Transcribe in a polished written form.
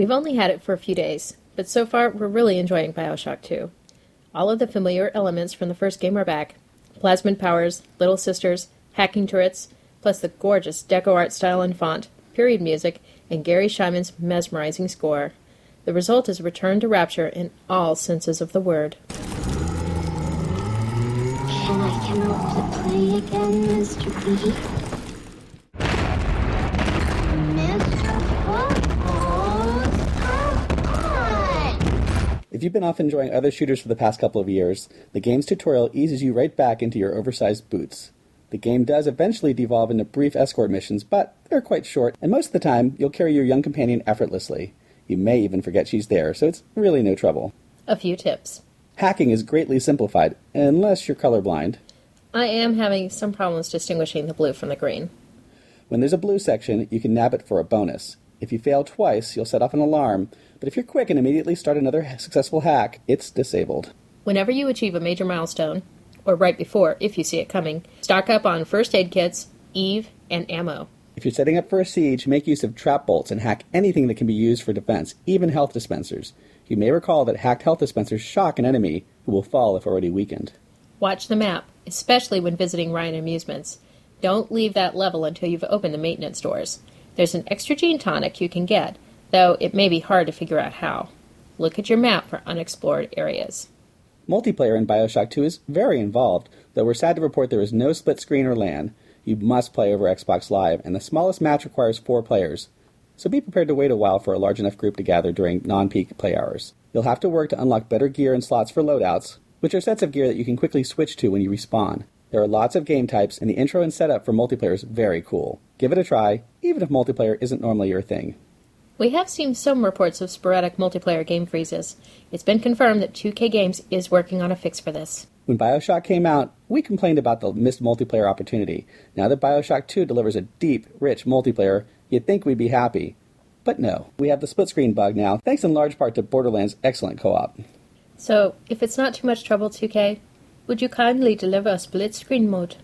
We've only had it for a few days, but so far we're really enjoying BioShock 2. All of the familiar elements from the first game are back. Plasmid powers, little sisters, hacking turrets, plus the gorgeous deco art style and font, period music, and Gary Shiman's mesmerizing score. The result is a return to Rapture in all senses of the word. Can I come up to play again, Mr. B? If you've been off enjoying other shooters for the past couple of years, the game's tutorial eases you right back into your oversized boots. The game does eventually devolve into brief escort missions, but they're quite short, and most of the time, you'll carry your young companion effortlessly. You may even forget she's there, so it's really no trouble. A few tips. Hacking is greatly simplified, unless you're colorblind. I am having some problems distinguishing the blue from the green. When there's a blue section, you can nab it for a bonus. If you fail twice, you'll set off an alarm, but if you're quick and immediately start another successful hack, it's disabled. Whenever you achieve a major milestone, or right before, if you see it coming, stock up on first aid kits, Eve, and ammo. If you're setting up for a siege, make use of trap bolts and hack anything that can be used for defense, even health dispensers. You may recall that hacked health dispensers shock an enemy, who will fall if already weakened. Watch the map, especially when visiting Ryan Amusements. Don't leave that level until you've opened the maintenance doors. There's an extra gene tonic you can get, though it may be hard to figure out how. Look at your map for unexplored areas. Multiplayer in BioShock 2 is very involved, though we're sad to report there is no split screen or LAN. You must play over Xbox Live, and the smallest match requires 4 players. So be prepared to wait a while for a large enough group to gather during non-peak play hours. You'll have to work to unlock better gear and slots for loadouts, which are sets of gear that you can quickly switch to when you respawn. There are lots of game types, and the intro and setup for multiplayer is very cool. Give it a try, even if multiplayer isn't normally your thing. We have seen some reports of sporadic multiplayer game freezes. It's been confirmed that 2K Games is working on a fix for this. When BioShock came out, we complained about the missed multiplayer opportunity. Now that BioShock 2 delivers a deep, rich multiplayer, you'd think we'd be happy. But no, we have the split-screen bug now, thanks in large part to Borderlands' excellent co-op. So, if it's not too much trouble, 2K, would you kindly deliver a split-screen mode?